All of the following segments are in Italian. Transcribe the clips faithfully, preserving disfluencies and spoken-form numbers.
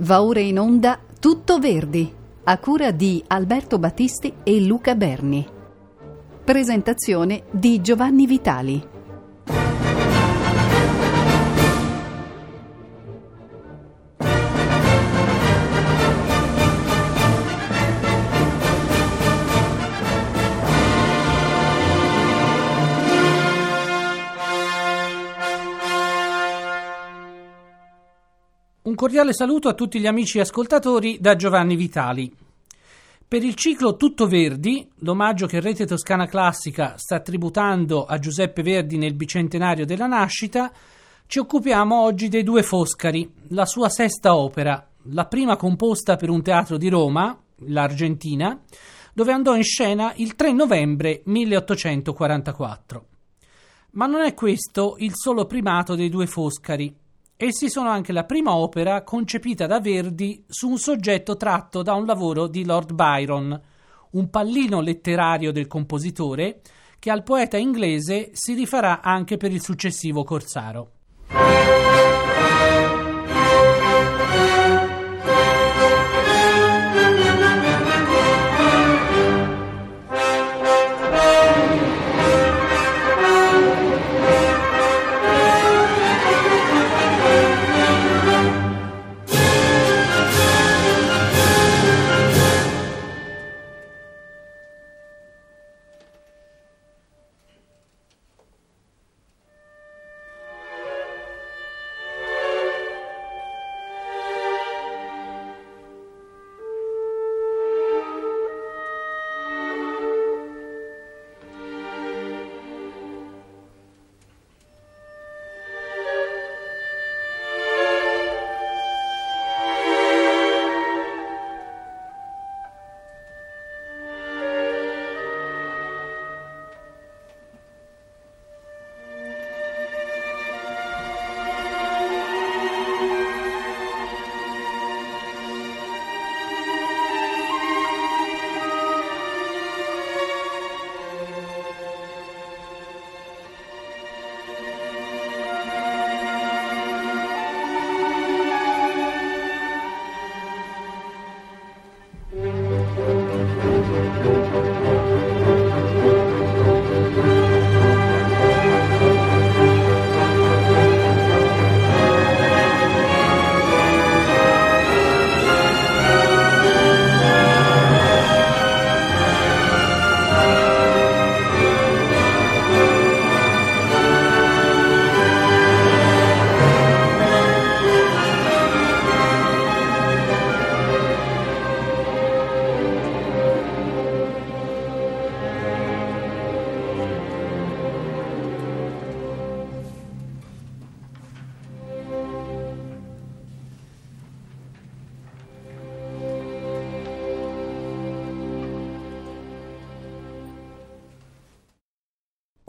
Va ora in onda Tutto Verdi, a cura di Alberto Battisti e Luca Berni. Presentazione di Giovanni Vitali. Un cordiale saluto a tutti gli amici ascoltatori da Giovanni Vitali. Per il ciclo Tutto Verdi, l'omaggio che Rete Toscana Classica sta tributando a Giuseppe Verdi nel bicentenario della nascita, ci occupiamo oggi dei Due Foscari, la sua sesta opera, la prima composta per un teatro di Roma, l'Argentina, dove andò in scena il tre novembre milleottocentoquarantaquattro. Ma non è questo il solo primato dei Due Foscari. Essi sono anche la prima opera concepita da Verdi su un soggetto tratto da un lavoro di Lord Byron, un pallino letterario del compositore che al poeta inglese si rifarà anche per il successivo Corsaro.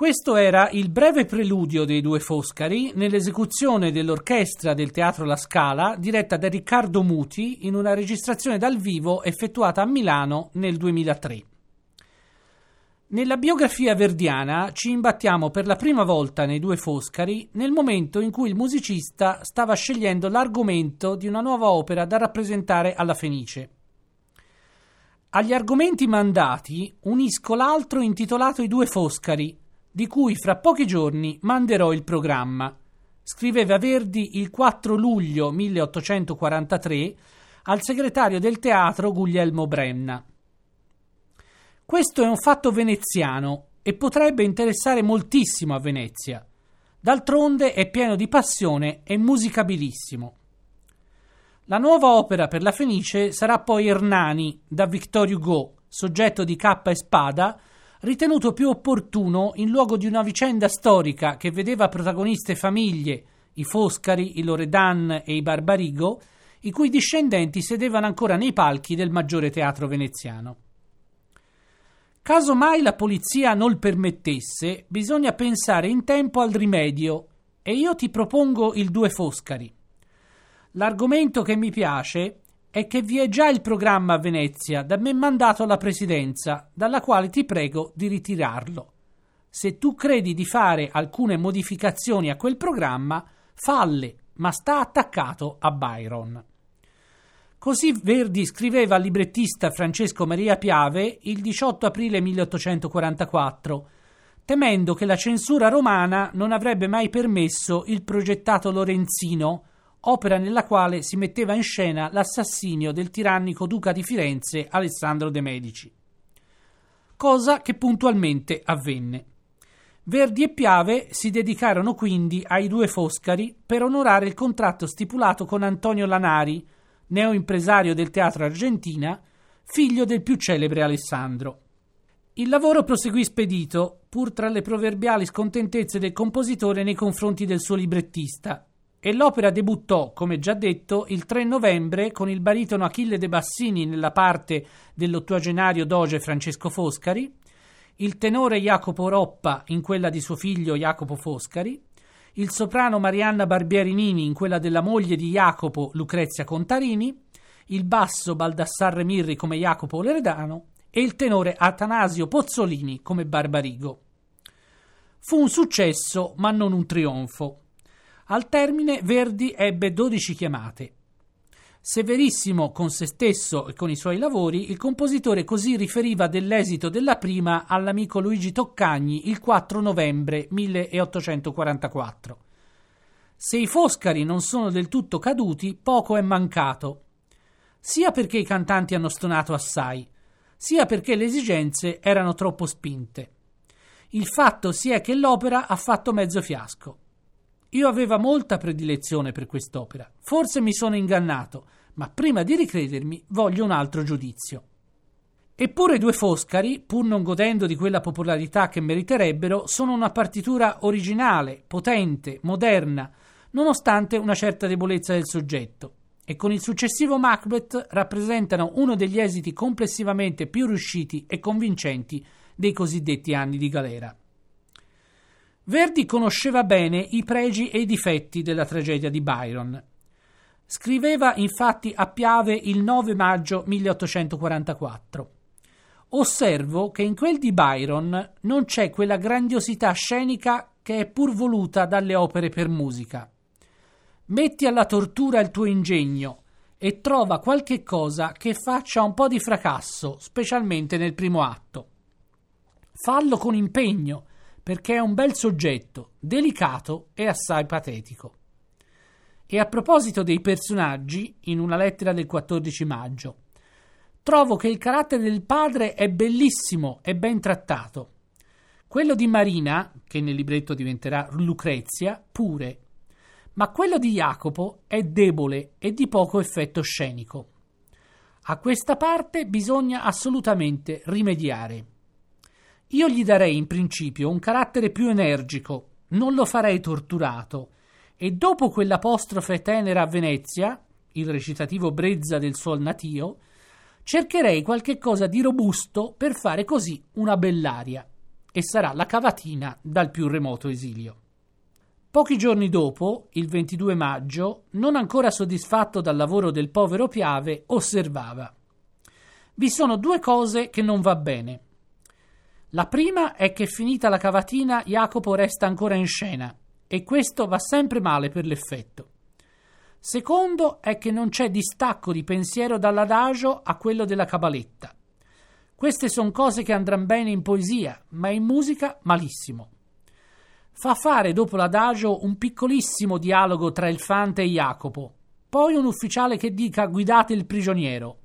Questo era il breve preludio dei Due Foscari nell'esecuzione dell'orchestra del Teatro La Scala diretta da Riccardo Muti in una registrazione dal vivo effettuata a Milano nel duemilatré. Nella biografia verdiana ci imbattiamo per la prima volta nei Due Foscari nel momento in cui il musicista stava scegliendo l'argomento di una nuova opera da rappresentare alla Fenice. Agli argomenti mandati unisco l'altro intitolato I due Foscari, di cui fra pochi giorni manderò il programma. Scriveva Verdi il quattro luglio milleottocentoquarantatré al segretario del teatro Guglielmo Brenna. Questo è un fatto veneziano e potrebbe interessare moltissimo a Venezia. D'altronde è pieno di passione e musicabilissimo. La nuova opera per la Fenice sarà poi Ernani, da Victor Hugo, soggetto di Cappa e Spada, ritenuto più opportuno in luogo di una vicenda storica che vedeva protagoniste famiglie, i Foscari, i Loredan e i Barbarigo, i cui discendenti sedevano ancora nei palchi del maggiore teatro veneziano. Caso mai la polizia non permettesse, bisogna pensare in tempo al rimedio, e io ti propongo il Due Foscari. L'argomento che mi piace è che vi è già il programma a Venezia, da me mandato alla presidenza, dalla quale ti prego di ritirarlo. Se tu credi di fare alcune modificazioni a quel programma, falle, ma sta attaccato a Byron. Così Verdi scriveva al librettista Francesco Maria Piave il diciotto aprile milleottocentoquarantaquattro, temendo che la censura romana non avrebbe mai permesso il progettato Lorenzino, opera nella quale si metteva in scena l'assassinio del tirannico duca di Firenze Alessandro de' Medici. Cosa che puntualmente avvenne. Verdi e Piave si dedicarono quindi ai due Foscari per onorare il contratto stipulato con Antonio Lanari, neoimpresario del Teatro Argentina, figlio del più celebre Alessandro. Il lavoro proseguì spedito, pur tra le proverbiali scontentezze del compositore nei confronti del suo librettista, e l'opera debuttò, come già detto, il tre novembre con il baritono Achille De Bassini nella parte dell'ottuagenario doge Francesco Foscari, il tenore Jacopo Roppa in quella di suo figlio Jacopo Foscari, il soprano Marianna Barbierinini in quella della moglie di Jacopo Lucrezia Contarini, il basso Baldassarre Mirri come Jacopo Loredano e il tenore Atanasio Pozzolini come Barbarigo. Fu un successo, ma non un trionfo. Al termine Verdi ebbe dodici chiamate. Severissimo con se stesso e con i suoi lavori, il compositore così riferiva dell'esito della prima all'amico Luigi Toccagni il quattro novembre milleottocentoquarantaquattro. Se i Foscari non sono del tutto caduti, poco è mancato, sia perché i cantanti hanno stonato assai, sia perché le esigenze erano troppo spinte. Il fatto sia che l'opera ha fatto mezzo fiasco. Io avevo molta predilezione per quest'opera, forse mi sono ingannato, ma prima di ricredermi voglio un altro giudizio. Eppure i due Foscari, pur non godendo di quella popolarità che meriterebbero, sono una partitura originale, potente, moderna, nonostante una certa debolezza del soggetto, e con il successivo Macbeth rappresentano uno degli esiti complessivamente più riusciti e convincenti dei cosiddetti anni di galera. Verdi conosceva bene i pregi e i difetti della tragedia di Byron. Scriveva infatti a Piave il nove maggio milleottocentoquarantaquattro. Osservo che in quel di Byron non c'è quella grandiosità scenica che è pur voluta dalle opere per musica. Metti alla tortura il tuo ingegno e trova qualche cosa che faccia un po' di fracasso, specialmente nel primo atto. Fallo con impegno, perché è un bel soggetto, delicato e assai patetico. E a proposito dei personaggi, in una lettera del quattordici maggio, trovo che il carattere del padre è bellissimo e ben trattato. Quello di Marina, che nel libretto diventerà Lucrezia, pure, ma quello di Jacopo è debole e di poco effetto scenico. A questa parte bisogna assolutamente rimediare. Io gli darei in principio un carattere più energico, non lo farei torturato, e dopo quell'apostrofe tenera a Venezia, il recitativo brezza del suo natio, cercherei qualche cosa di robusto per fare così una bell'aria, e sarà la cavatina dal più remoto esilio. Pochi giorni dopo, il ventidue maggio, non ancora soddisfatto dal lavoro del povero Piave, osservava: «Vi sono due cose che non va bene». La prima è che finita la cavatina Jacopo resta ancora in scena e questo va sempre male per l'effetto. Secondo è che non c'è distacco di pensiero dall'adagio a quello della cabaletta. Queste sono cose che andranno bene in poesia, ma in musica malissimo. Fa fare dopo l'adagio un piccolissimo dialogo tra il fante e Jacopo, poi un ufficiale che dica guidate il prigioniero.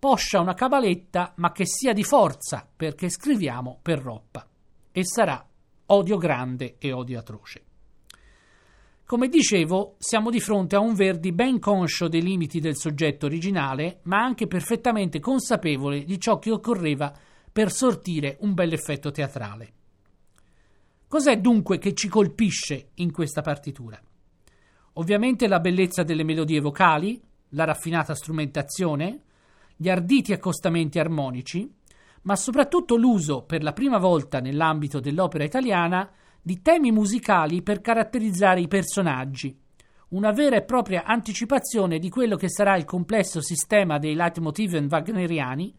Poscia una cabaletta, ma che sia di forza, perché scriviamo per Roppa. E sarà odio grande e odio atroce. Come dicevo, siamo di fronte a un Verdi ben conscio dei limiti del soggetto originale, ma anche perfettamente consapevole di ciò che occorreva per sortire un bel effetto teatrale. Cos'è dunque che ci colpisce in questa partitura? Ovviamente la bellezza delle melodie vocali, la raffinata strumentazione, gli arditi accostamenti armonici, ma soprattutto l'uso, per la prima volta nell'ambito dell'opera italiana, di temi musicali per caratterizzare i personaggi, una vera e propria anticipazione di quello che sarà il complesso sistema dei leitmotiv wagneriani,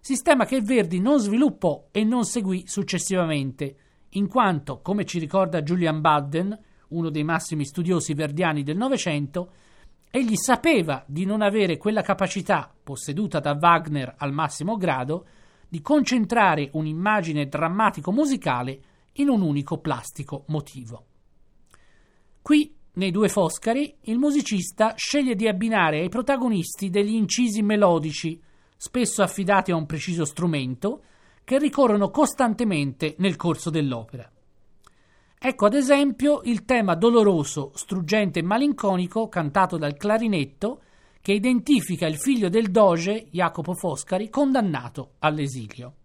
sistema che Verdi non sviluppò e non seguì successivamente, in quanto, come ci ricorda Julian Budden, uno dei massimi studiosi verdiani del Novecento, Egli sapeva di non avere quella capacità, posseduta da Wagner al massimo grado, di concentrare un'immagine drammatico-musicale in un unico plastico motivo. Qui, nei Due Foscari, il musicista sceglie di abbinare ai protagonisti degli incisi melodici, spesso affidati a un preciso strumento, che ricorrono costantemente nel corso dell'opera. Ecco ad esempio il tema doloroso, struggente e malinconico cantato dal clarinetto che identifica il figlio del doge, Jacopo Foscari, condannato all'esilio.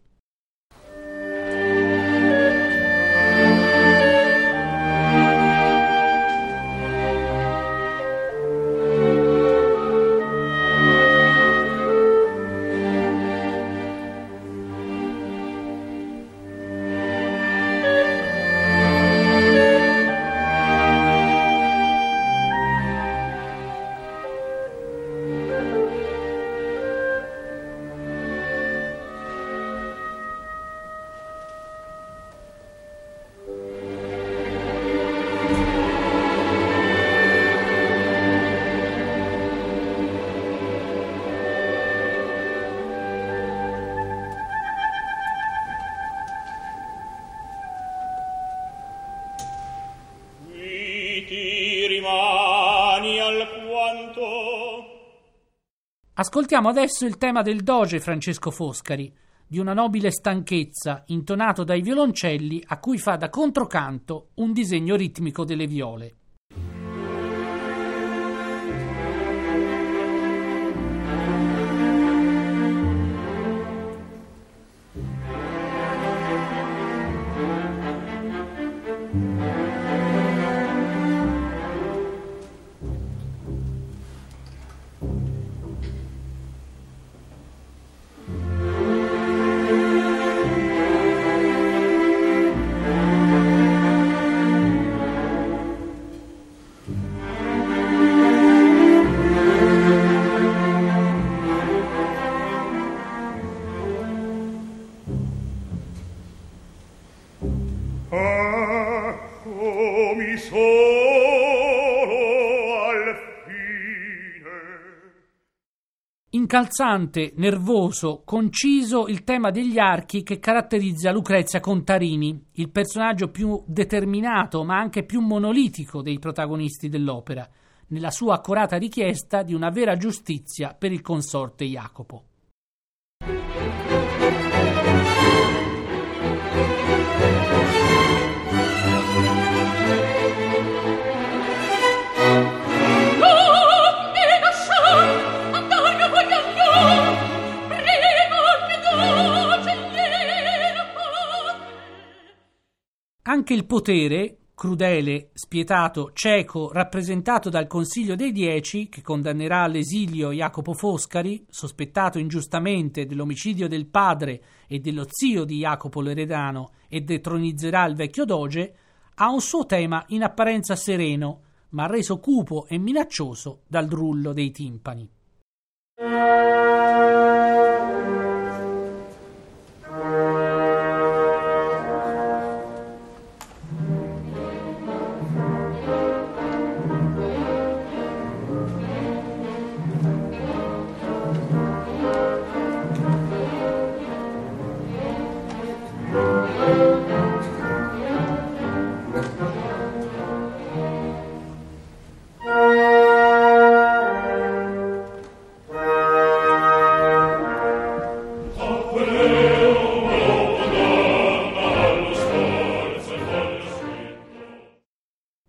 Ascoltiamo adesso il tema del doge Francesco Foscari, di una nobile stanchezza, intonato dai violoncelli a cui fa da controcanto un disegno ritmico delle viole. Incalzante, nervoso, conciso il tema degli archi che caratterizza Lucrezia Contarini, il personaggio più determinato ma anche più monolitico dei protagonisti dell'opera, nella sua accorata richiesta di una vera giustizia per il consorte Jacopo. Anche il potere, crudele, spietato, cieco, rappresentato dal Consiglio dei Dieci, che condannerà all'esilio Jacopo Foscari, sospettato ingiustamente dell'omicidio del padre e dello zio di Jacopo l'Eredano e detronizzerà il vecchio doge, ha un suo tema in apparenza sereno, ma reso cupo e minaccioso dal rullo dei timpani.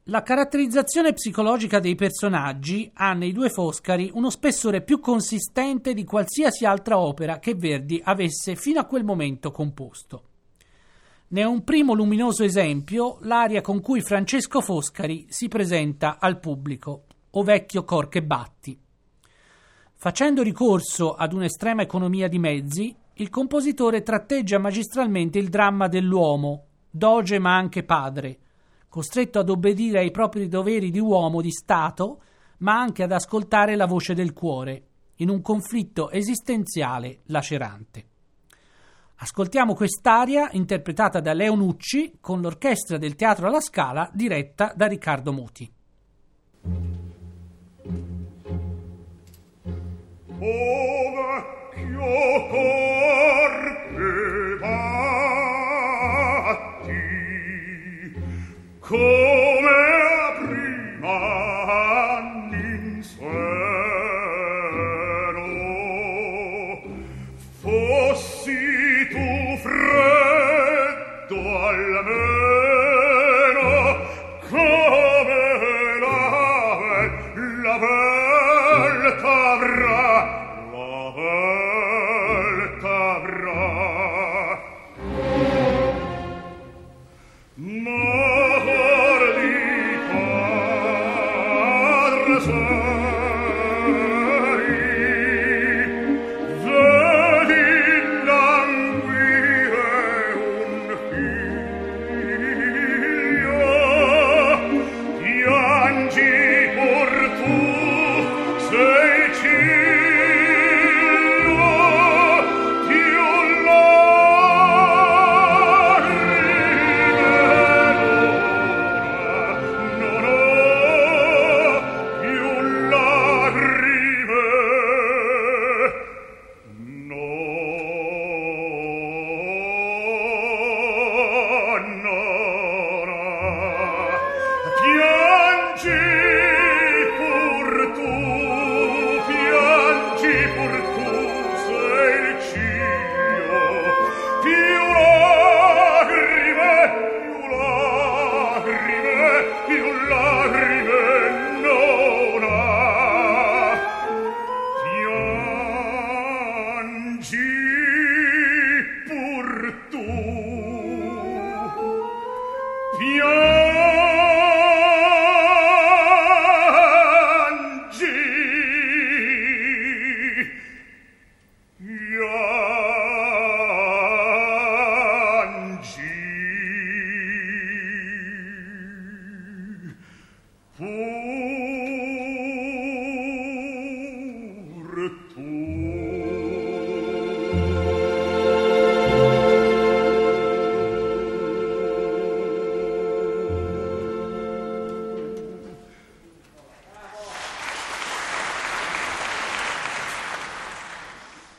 La caratterizzazione psicologica dei personaggi ha nei Due Foscari uno spessore più consistente di qualsiasi altra opera che Verdi avesse fino a quel momento composto. Ne è un primo luminoso esempio l'aria con cui Francesco Foscari si presenta al pubblico, O vecchio cor che batti. Facendo ricorso ad un'estrema economia di mezzi, il compositore tratteggia magistralmente il dramma dell'uomo, doge ma anche padre, costretto ad obbedire ai propri doveri di uomo di Stato, ma anche ad ascoltare la voce del cuore, in un conflitto esistenziale lacerante. Ascoltiamo quest'aria interpretata da Leonucci con l'orchestra del Teatro La Scala diretta da Riccardo Muti.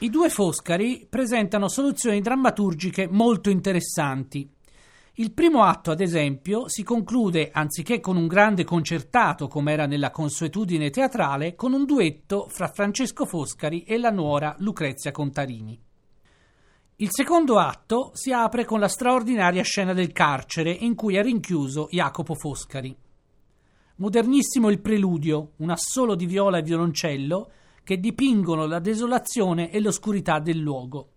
I due Foscari presentano soluzioni drammaturgiche molto interessanti. Il primo atto, ad esempio, si conclude, anziché con un grande concertato, come era nella consuetudine teatrale, con un duetto fra Francesco Foscari e la nuora Lucrezia Contarini. Il secondo atto si apre con la straordinaria scena del carcere in cui è rinchiuso Jacopo Foscari. Modernissimo il preludio, un assolo di viola e violoncello, che dipingono la desolazione e l'oscurità del luogo.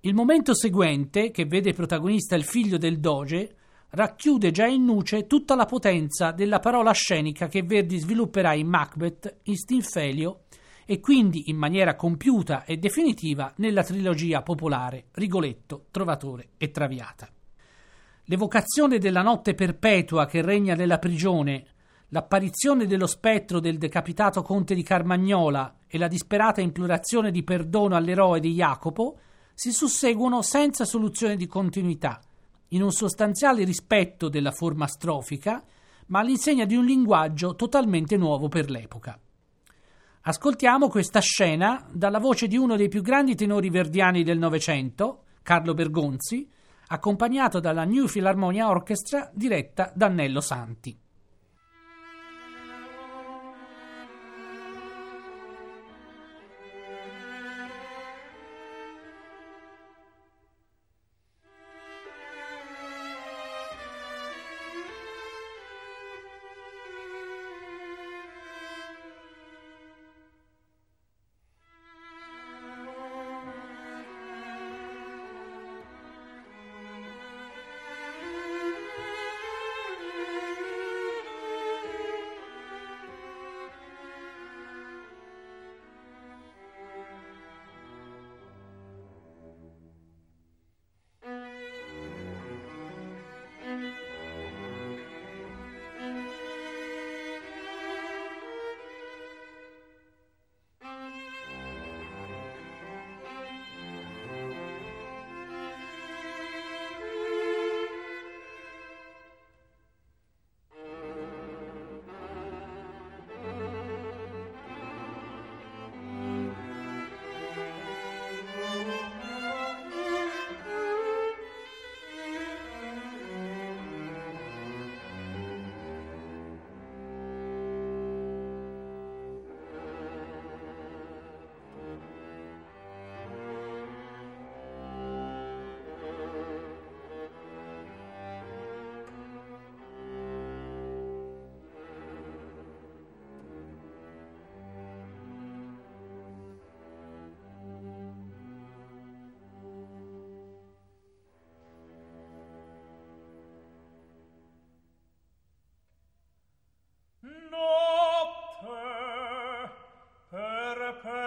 Il momento seguente, che vede protagonista il figlio del doge, racchiude già in nuce tutta la potenza della parola scenica che Verdi svilupperà in Macbeth, in Stiffelio e quindi in maniera compiuta e definitiva nella trilogia popolare Rigoletto, Trovatore e Traviata. L'evocazione della notte perpetua che regna nella prigione, l'apparizione dello spettro del decapitato conte di Carmagnola e la disperata implorazione di perdono all'eroe di Jacopo si susseguono senza soluzione di continuità, in un sostanziale rispetto della forma strofica, ma all'insegna di un linguaggio totalmente nuovo per l'epoca. Ascoltiamo questa scena dalla voce di uno dei più grandi tenori verdiani del Novecento, Carlo Bergonzi, accompagnato dalla New Philharmonia Orchestra diretta da Nello Santi.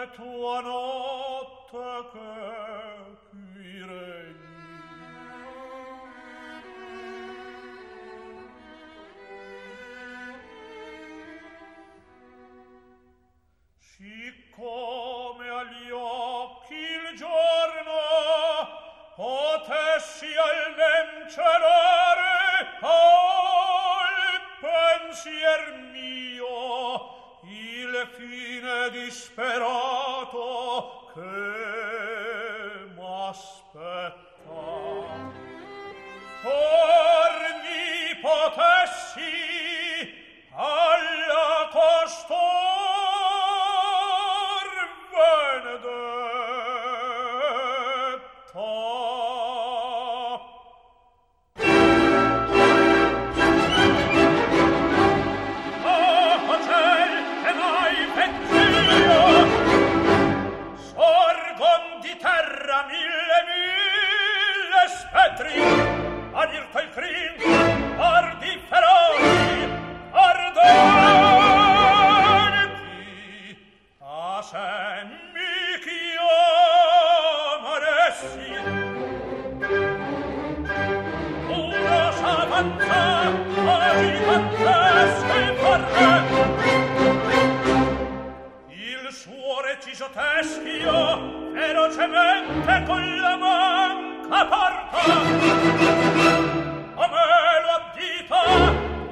tua notte che qui regni. Siccome agli occhi il giorno potessi al vencerare al pensier mio, il fine disperato che m'aspetta. Torni potessi alla costor benedetta. Teschio ferocemente con la manca porta a me lo addita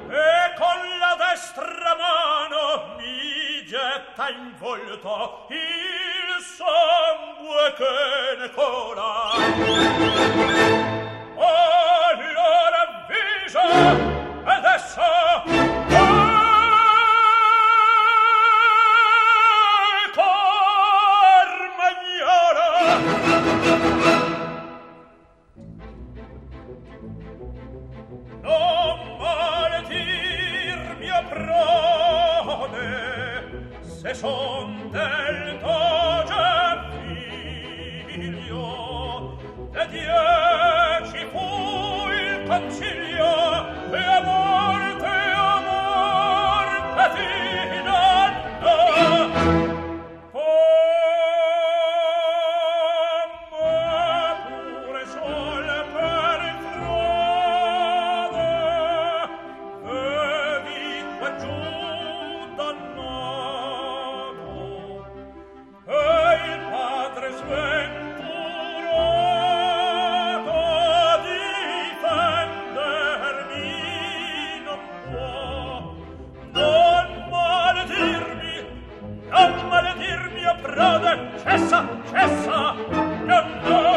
e con la destra mano mi getta in volto il sangue che ne cola. Allora avvisa ed essa se son del doge figlio, de dieci fu il consiglio, e a morte, a morte ti danno. Cessa, cessa, non no!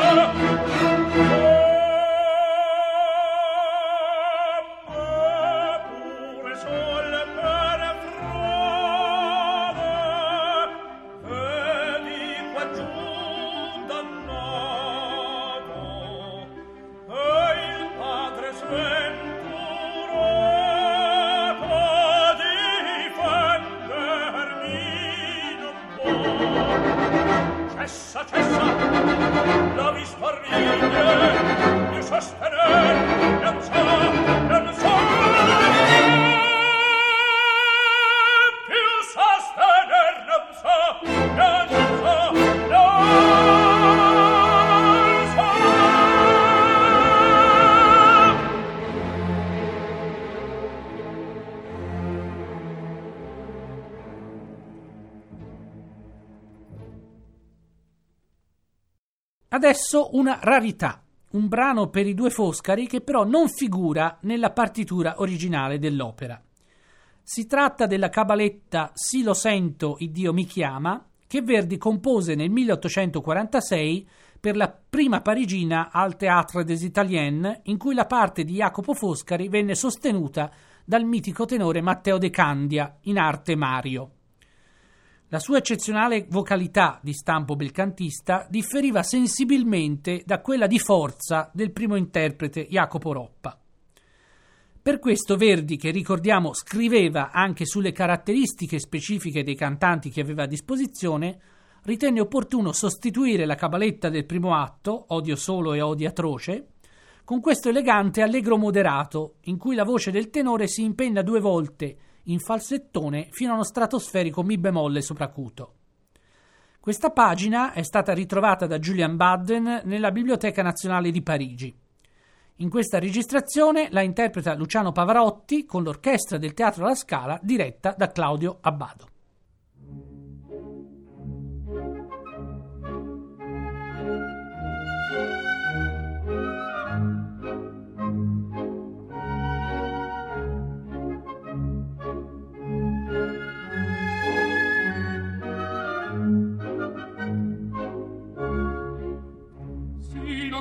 Adesso una rarità, un brano per i Due Foscari che però non figura nella partitura originale dell'opera. Si tratta della cabaletta Sì lo sento, il Dio mi chiama, che Verdi compose nel milleottocentoquarantasei per la prima parigina al Théâtre des Italiennes, in cui la parte di Jacopo Foscari venne sostenuta dal mitico tenore Matteo De Candia, in arte Mario. La sua eccezionale vocalità di stampo belcantista differiva sensibilmente da quella di forza del primo interprete Jacopo Roppa. Per questo Verdi, che ricordiamo scriveva anche sulle caratteristiche specifiche dei cantanti che aveva a disposizione, ritenne opportuno sostituire la cabaletta del primo atto, Odio solo e odio atroce, con questo elegante allegro moderato, in cui la voce del tenore si impenna due volte in falsettone fino a uno stratosferico mi bemolle sopracuto. Questa pagina è stata ritrovata da Julian Budden nella Biblioteca Nazionale di Parigi. In questa registrazione la interpreta Luciano Pavarotti con l'orchestra del Teatro La Scala diretta da Claudio Abbado.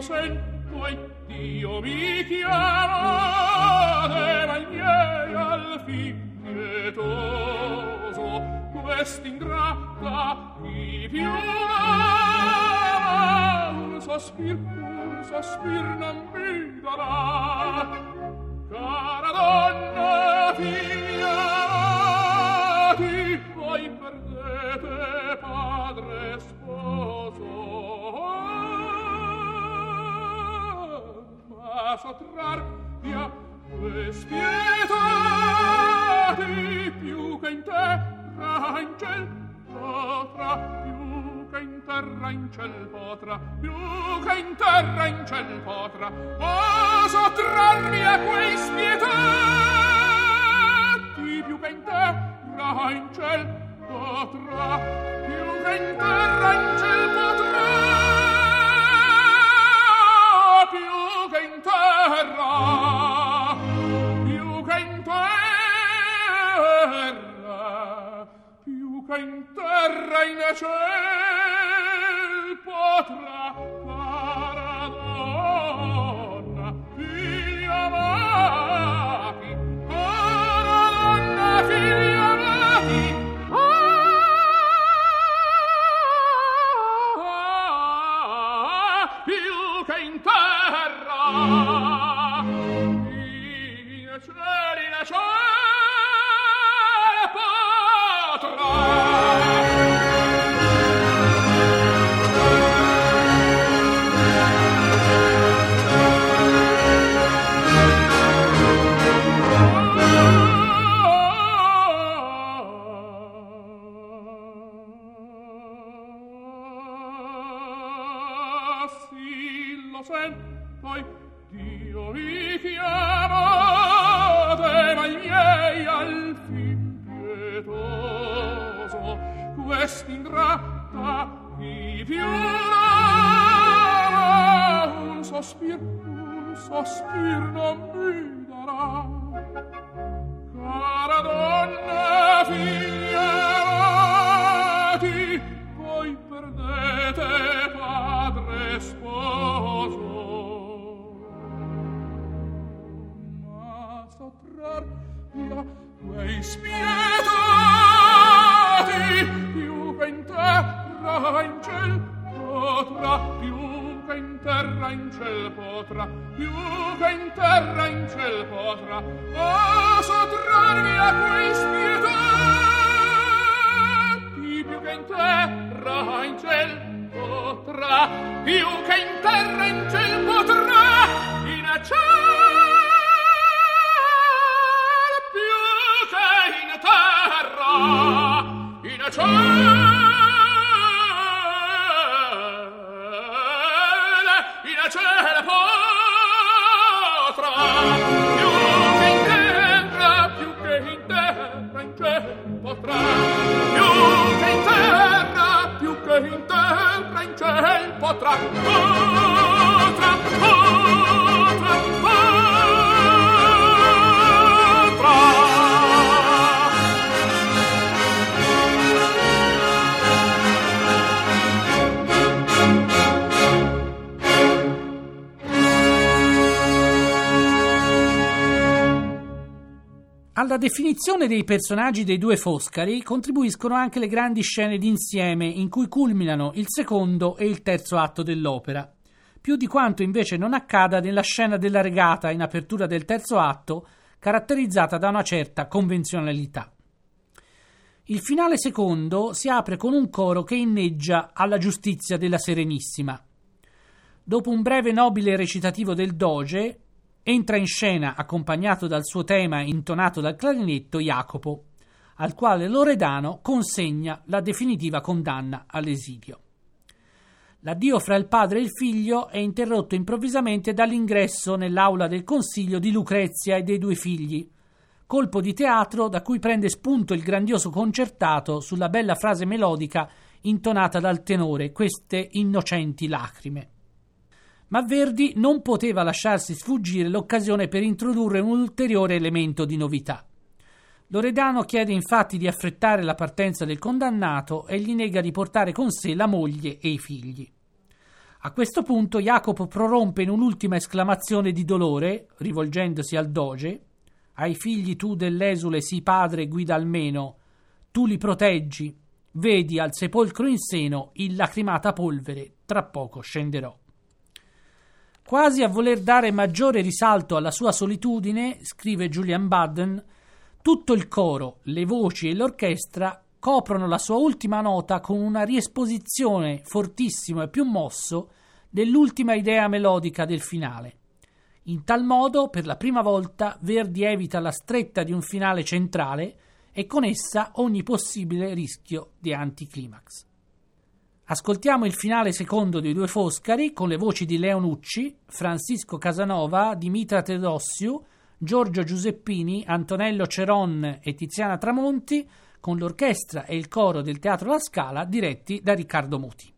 Sento e Dio mi chiama, che va il miei al fin pietoso, quest'ingrata chi più ama, un sospir, un sospir non mi darà, cara donna figlia, ti voi perdete padre e sposo. A sottrarvi a spietati più che in terra in ciel potrà, più che in terra in ciel potrà, più che in terra in ciel potrà, a sottrarvi a quei spietati più che in terra in ciel potrà, più che in terra in ciel potrà. Terra, più che in terra, più che in terra in ciel potrà, cara donna, figlia amati, cara donna, figlia amati. Ah, più che in terra. Alla definizione dei personaggi dei due Foscari contribuiscono anche le grandi scene d'insieme in cui culminano il secondo e il terzo atto dell'opera, più di quanto invece non accada nella scena della regata in apertura del terzo atto, caratterizzata da una certa convenzionalità. Il finale secondo si apre con un coro che inneggia alla giustizia della Serenissima. Dopo un breve nobile recitativo del doge, entra in scena, accompagnato dal suo tema intonato dal clarinetto, Jacopo, al quale Loredano consegna la definitiva condanna all'esilio. L'addio fra il padre e il figlio è interrotto improvvisamente dall'ingresso nell'aula del consiglio di Lucrezia e dei due figli, colpo di teatro da cui prende spunto il grandioso concertato sulla bella frase melodica intonata dal tenore «Queste innocenti lacrime». Ma Verdi non poteva lasciarsi sfuggire l'occasione per introdurre un ulteriore elemento di novità. Loredano chiede infatti di affrettare la partenza del condannato e gli nega di portare con sé la moglie e i figli. A questo punto Jacopo prorompe in un'ultima esclamazione di dolore, rivolgendosi al doge: «Ai figli tu dell'esule sii padre, guida almeno, tu li proteggi, vedi al sepolcro in seno in lacrimata polvere, tra poco scenderò». Quasi a voler dare maggiore risalto alla sua solitudine, scrive Julian Budden, tutto il coro, le voci e l'orchestra coprono la sua ultima nota con una riesposizione fortissima e più mosso dell'ultima idea melodica del finale. In tal modo, per la prima volta, Verdi evita la stretta di un finale centrale e con essa ogni possibile rischio di anticlimax. Ascoltiamo il finale secondo dei Due Foscari con le voci di Leonucci, Francisco Casanova, Dimitra Theodossiou, Giorgio Giuseppini, Antonello Ceron e Tiziana Tramonti, con l'orchestra e il coro del Teatro La Scala diretti da Riccardo Muti.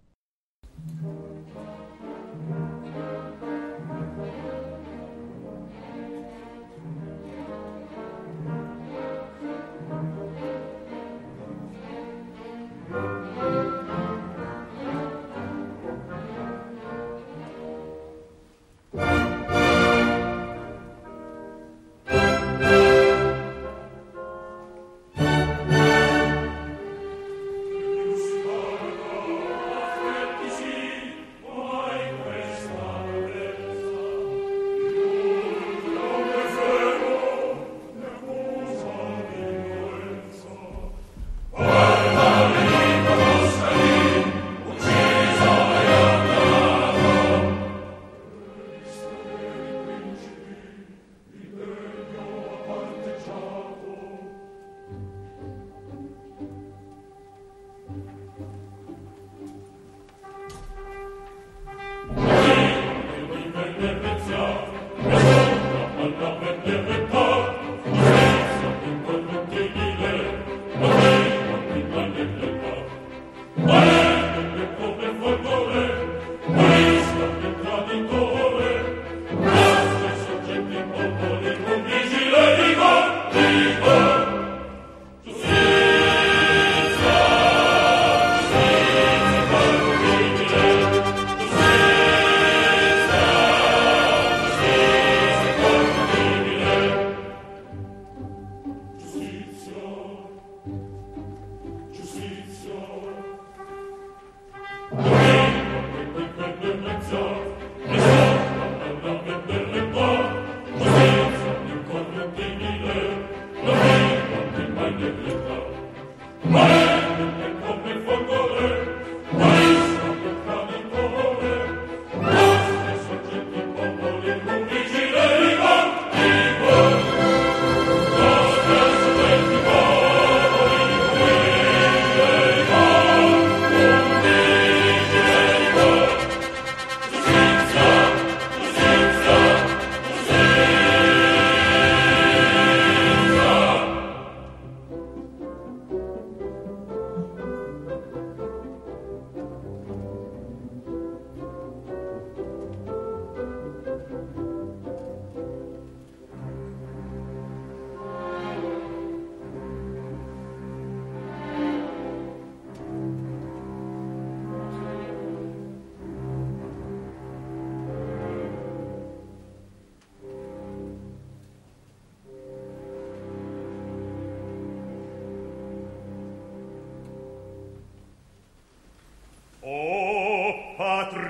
Patrizi,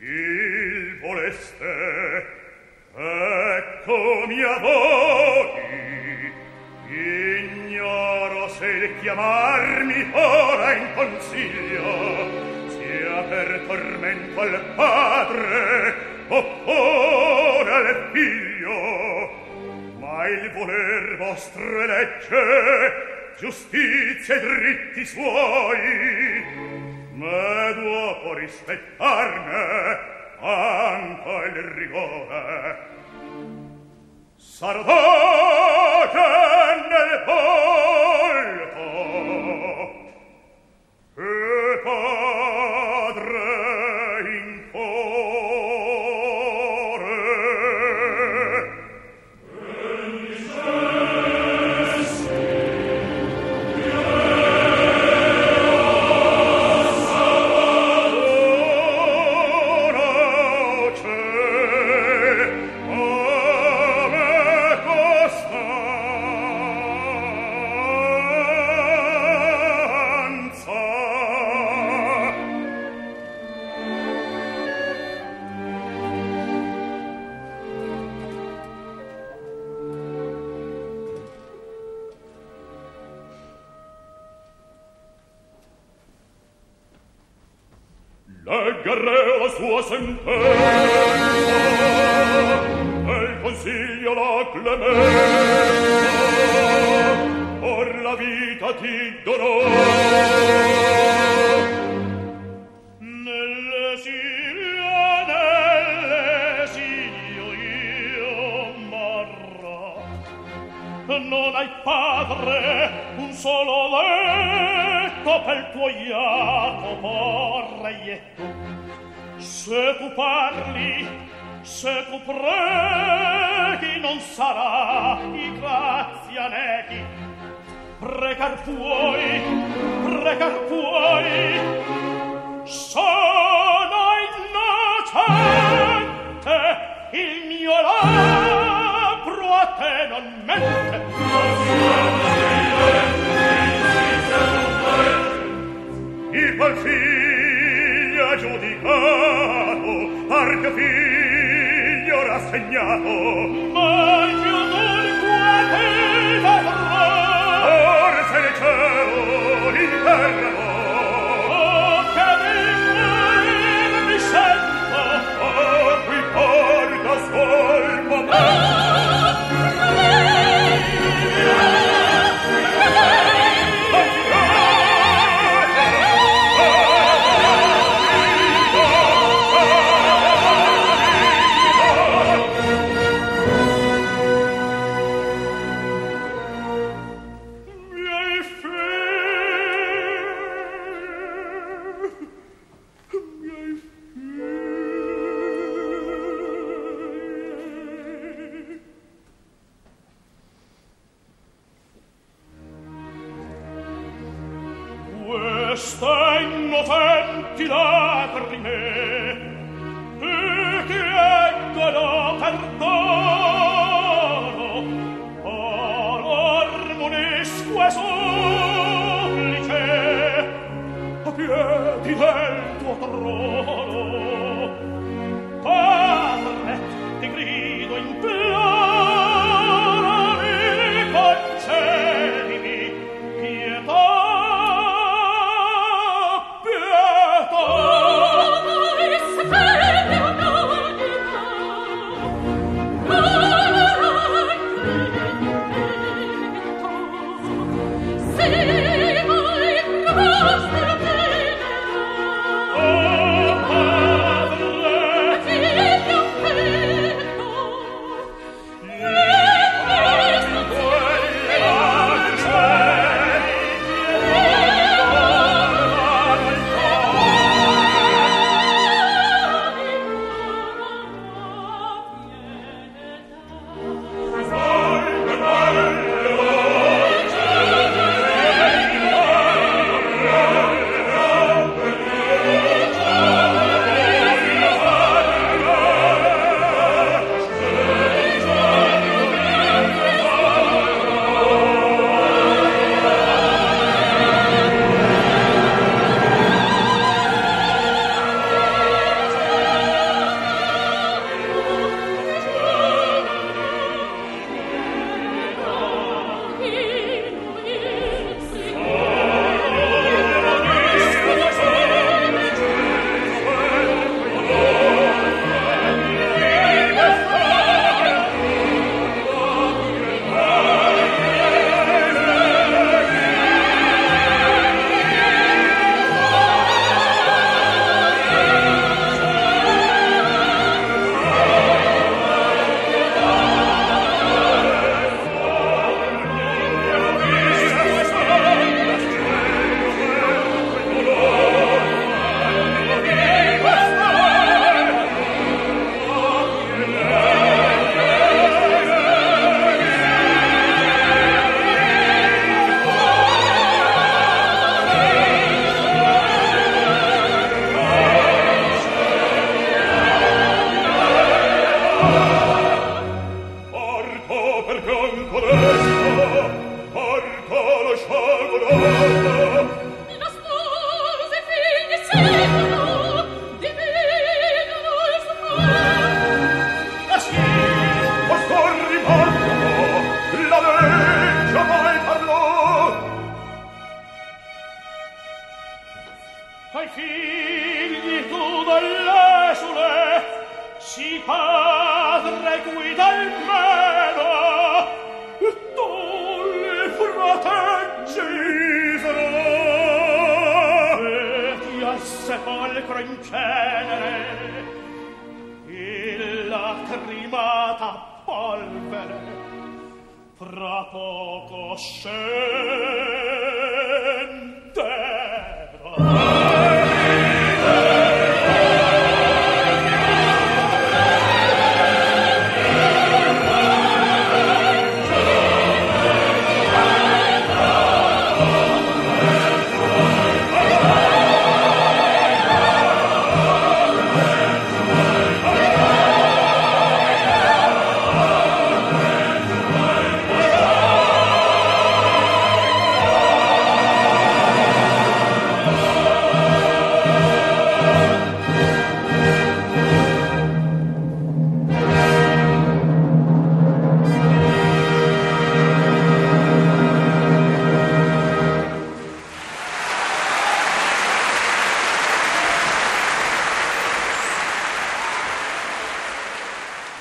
il voleste, eccomi a voi, ignoro se il chiamarmi ora in consiglio sia per tormento al padre oppure al figlio, ma ma il voler vostre legge, giustizia e dritti suoi, ma dopo rispettarne anche il rigore. Sarò dote nel polpo e padre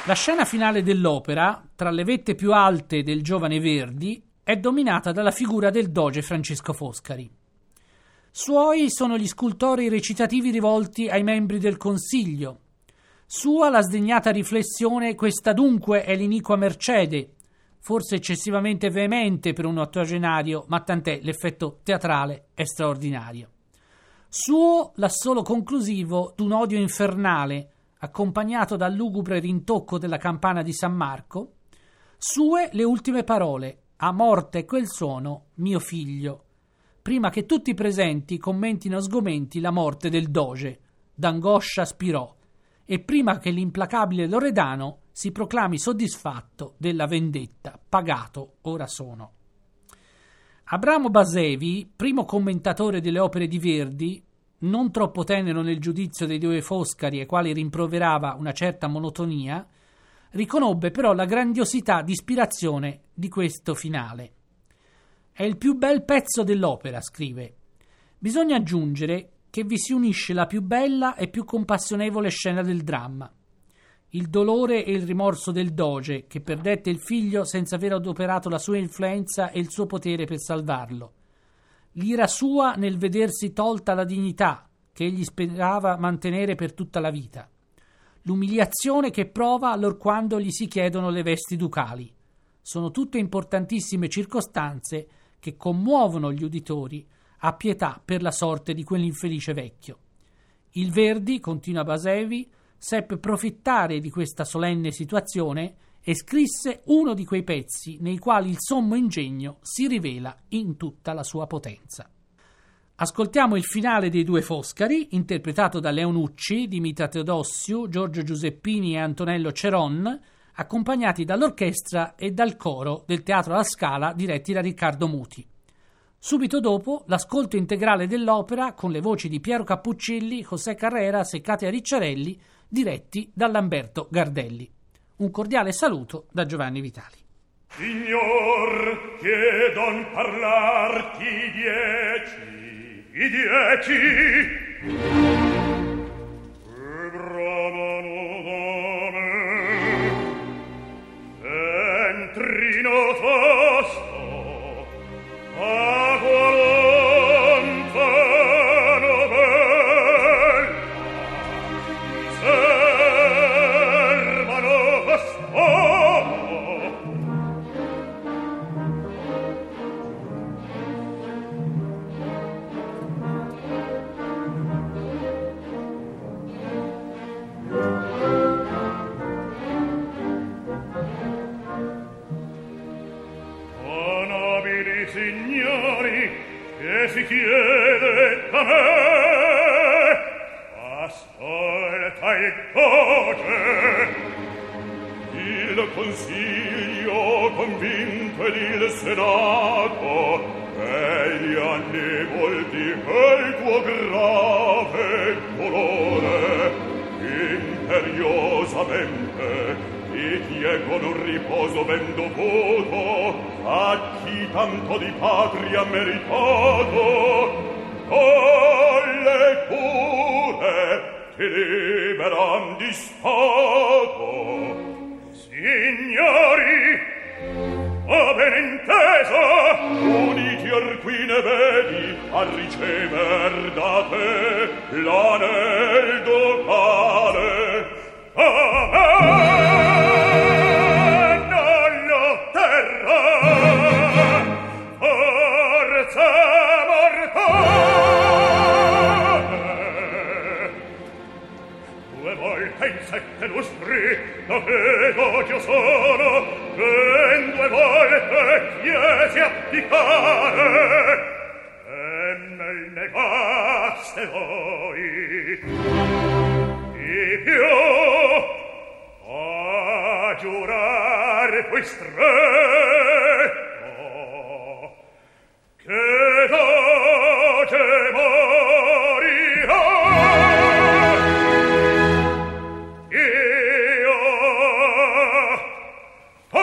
La scena finale dell'opera, tra le vette più alte del giovane Verdi, è dominata dalla figura del doge Francesco Foscari. Suoi sono gli scultori recitativi rivolti ai membri del Consiglio. Sua la sdegnata riflessione «Questa dunque è l'iniqua mercede», forse eccessivamente veemente per un ottogenario, ma tant'è, l'effetto teatrale è straordinario. Suo l'assolo conclusivo d'un odio infernale, accompagnato dal lugubre rintocco della campana di San Marco. Sue le ultime parole: a morte quel suono, mio figlio, prima che tutti i presenti commentino sgomenti la morte del doge, d'angoscia spirò, e prima che l'implacabile Loredano si proclami soddisfatto della vendetta, pagato ora sono. Abramo Basevi, primo commentatore delle opere di Verdi, non troppo tenero nel giudizio dei due Foscari, ai quali rimproverava una certa monotonia, riconobbe però la grandiosità di ispirazione di questo finale. È il più bel pezzo dell'opera, scrive. Bisogna aggiungere che vi si unisce la più bella e più compassionevole scena del dramma. Il dolore e il rimorso del doge, che perdette il figlio senza aver adoperato la sua influenza e il suo potere per salvarlo. L'ira sua nel vedersi tolta la dignità che egli sperava mantenere per tutta la vita, l'umiliazione che prova allorquando gli si chiedono le vesti ducali. Sono tutte importantissime circostanze che commuovono gli uditori a pietà per la sorte di quell'infelice vecchio. Il Verdi, continua Basevi, seppe profittare di questa solenne situazione e scrisse uno di quei pezzi nei quali il sommo ingegno si rivela in tutta la sua potenza. Ascoltiamo il finale dei due Foscari, interpretato da Leonucci, Dimitra Theodossiou, Giorgio Giuseppini e Antonello Ceron, accompagnati dall'orchestra e dal coro del Teatro La Scala, diretti da Riccardo Muti. Subito dopo, l'ascolto integrale dell'opera con le voci di Piero Cappuccilli, José Carreras e Katia Ricciarelli, diretti dall'Amberto Gardelli. Un cordiale saluto da Giovanni Vitali. Signor, chiedon parlarti i dieci, i dieci, che bramano da me, entrino tosto, a volontano bella, si chiede da me, ascolta il doge, il il consiglio convinto ed il senato, e gli anni volti e il tuo grave dolore, imperiosamente di chi è con un riposo ben dovuto, a chi tanto di patria meritato, alle cure ti liberan di stato. Signori, ho ben inteso, uniti or qui ne vedi a ricever da te l'anel ducale. A me non lo terrà forza mortale. Volte in sette lustri da vedo ch'io sono, ben due volte chiesi applicare, e me negaste voi. Di più, a giurare fui stretto, che dote morirò. Oh,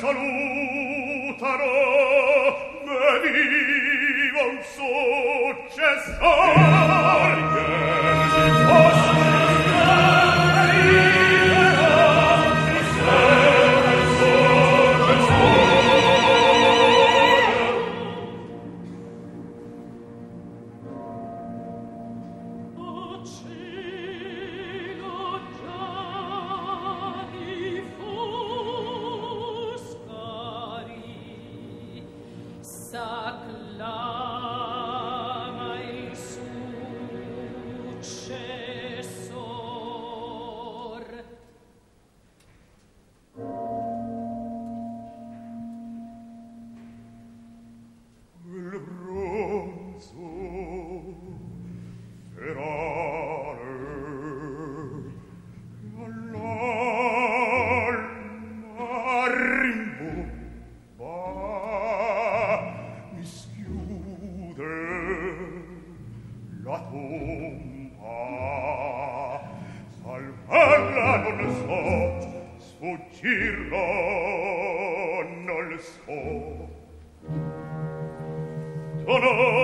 salutaro, veniva un successor che mi Oh,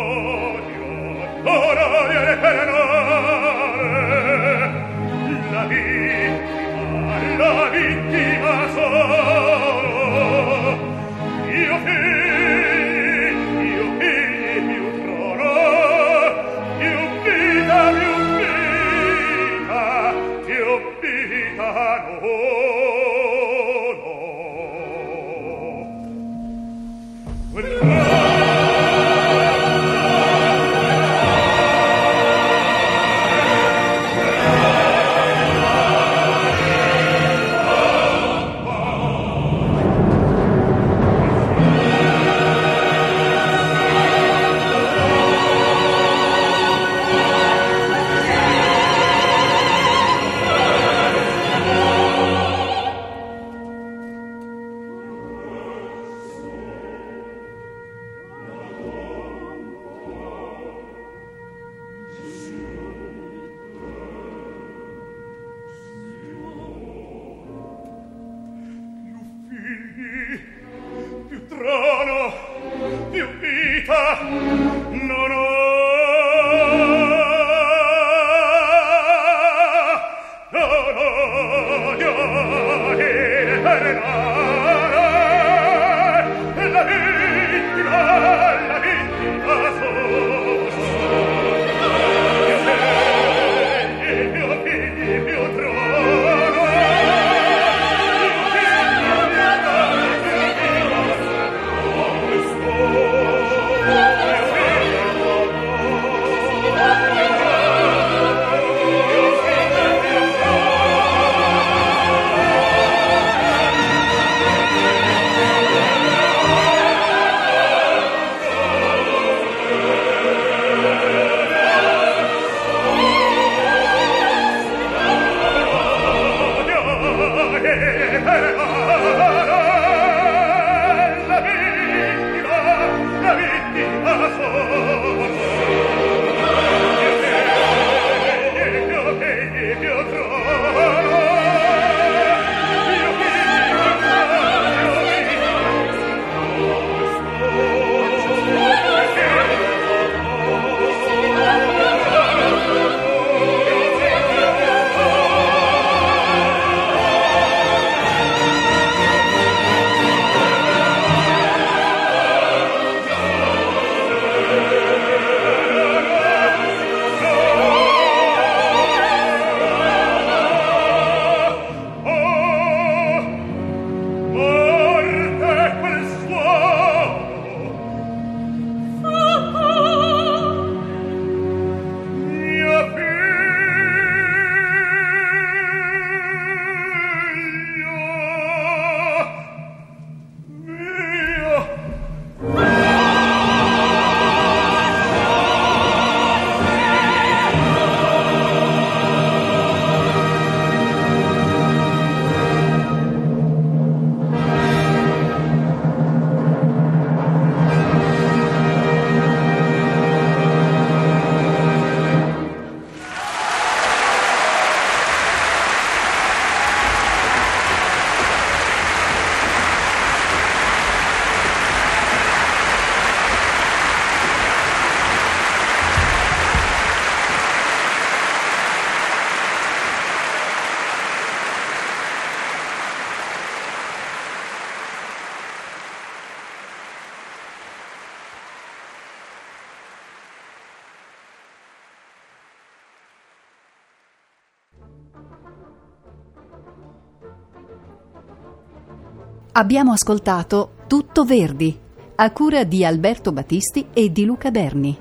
Abbiamo ascoltato Tutto Verdi, a cura di Alberto Battisti e di Luca Berni.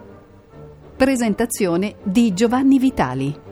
Presentazione di Giovanni Vitali.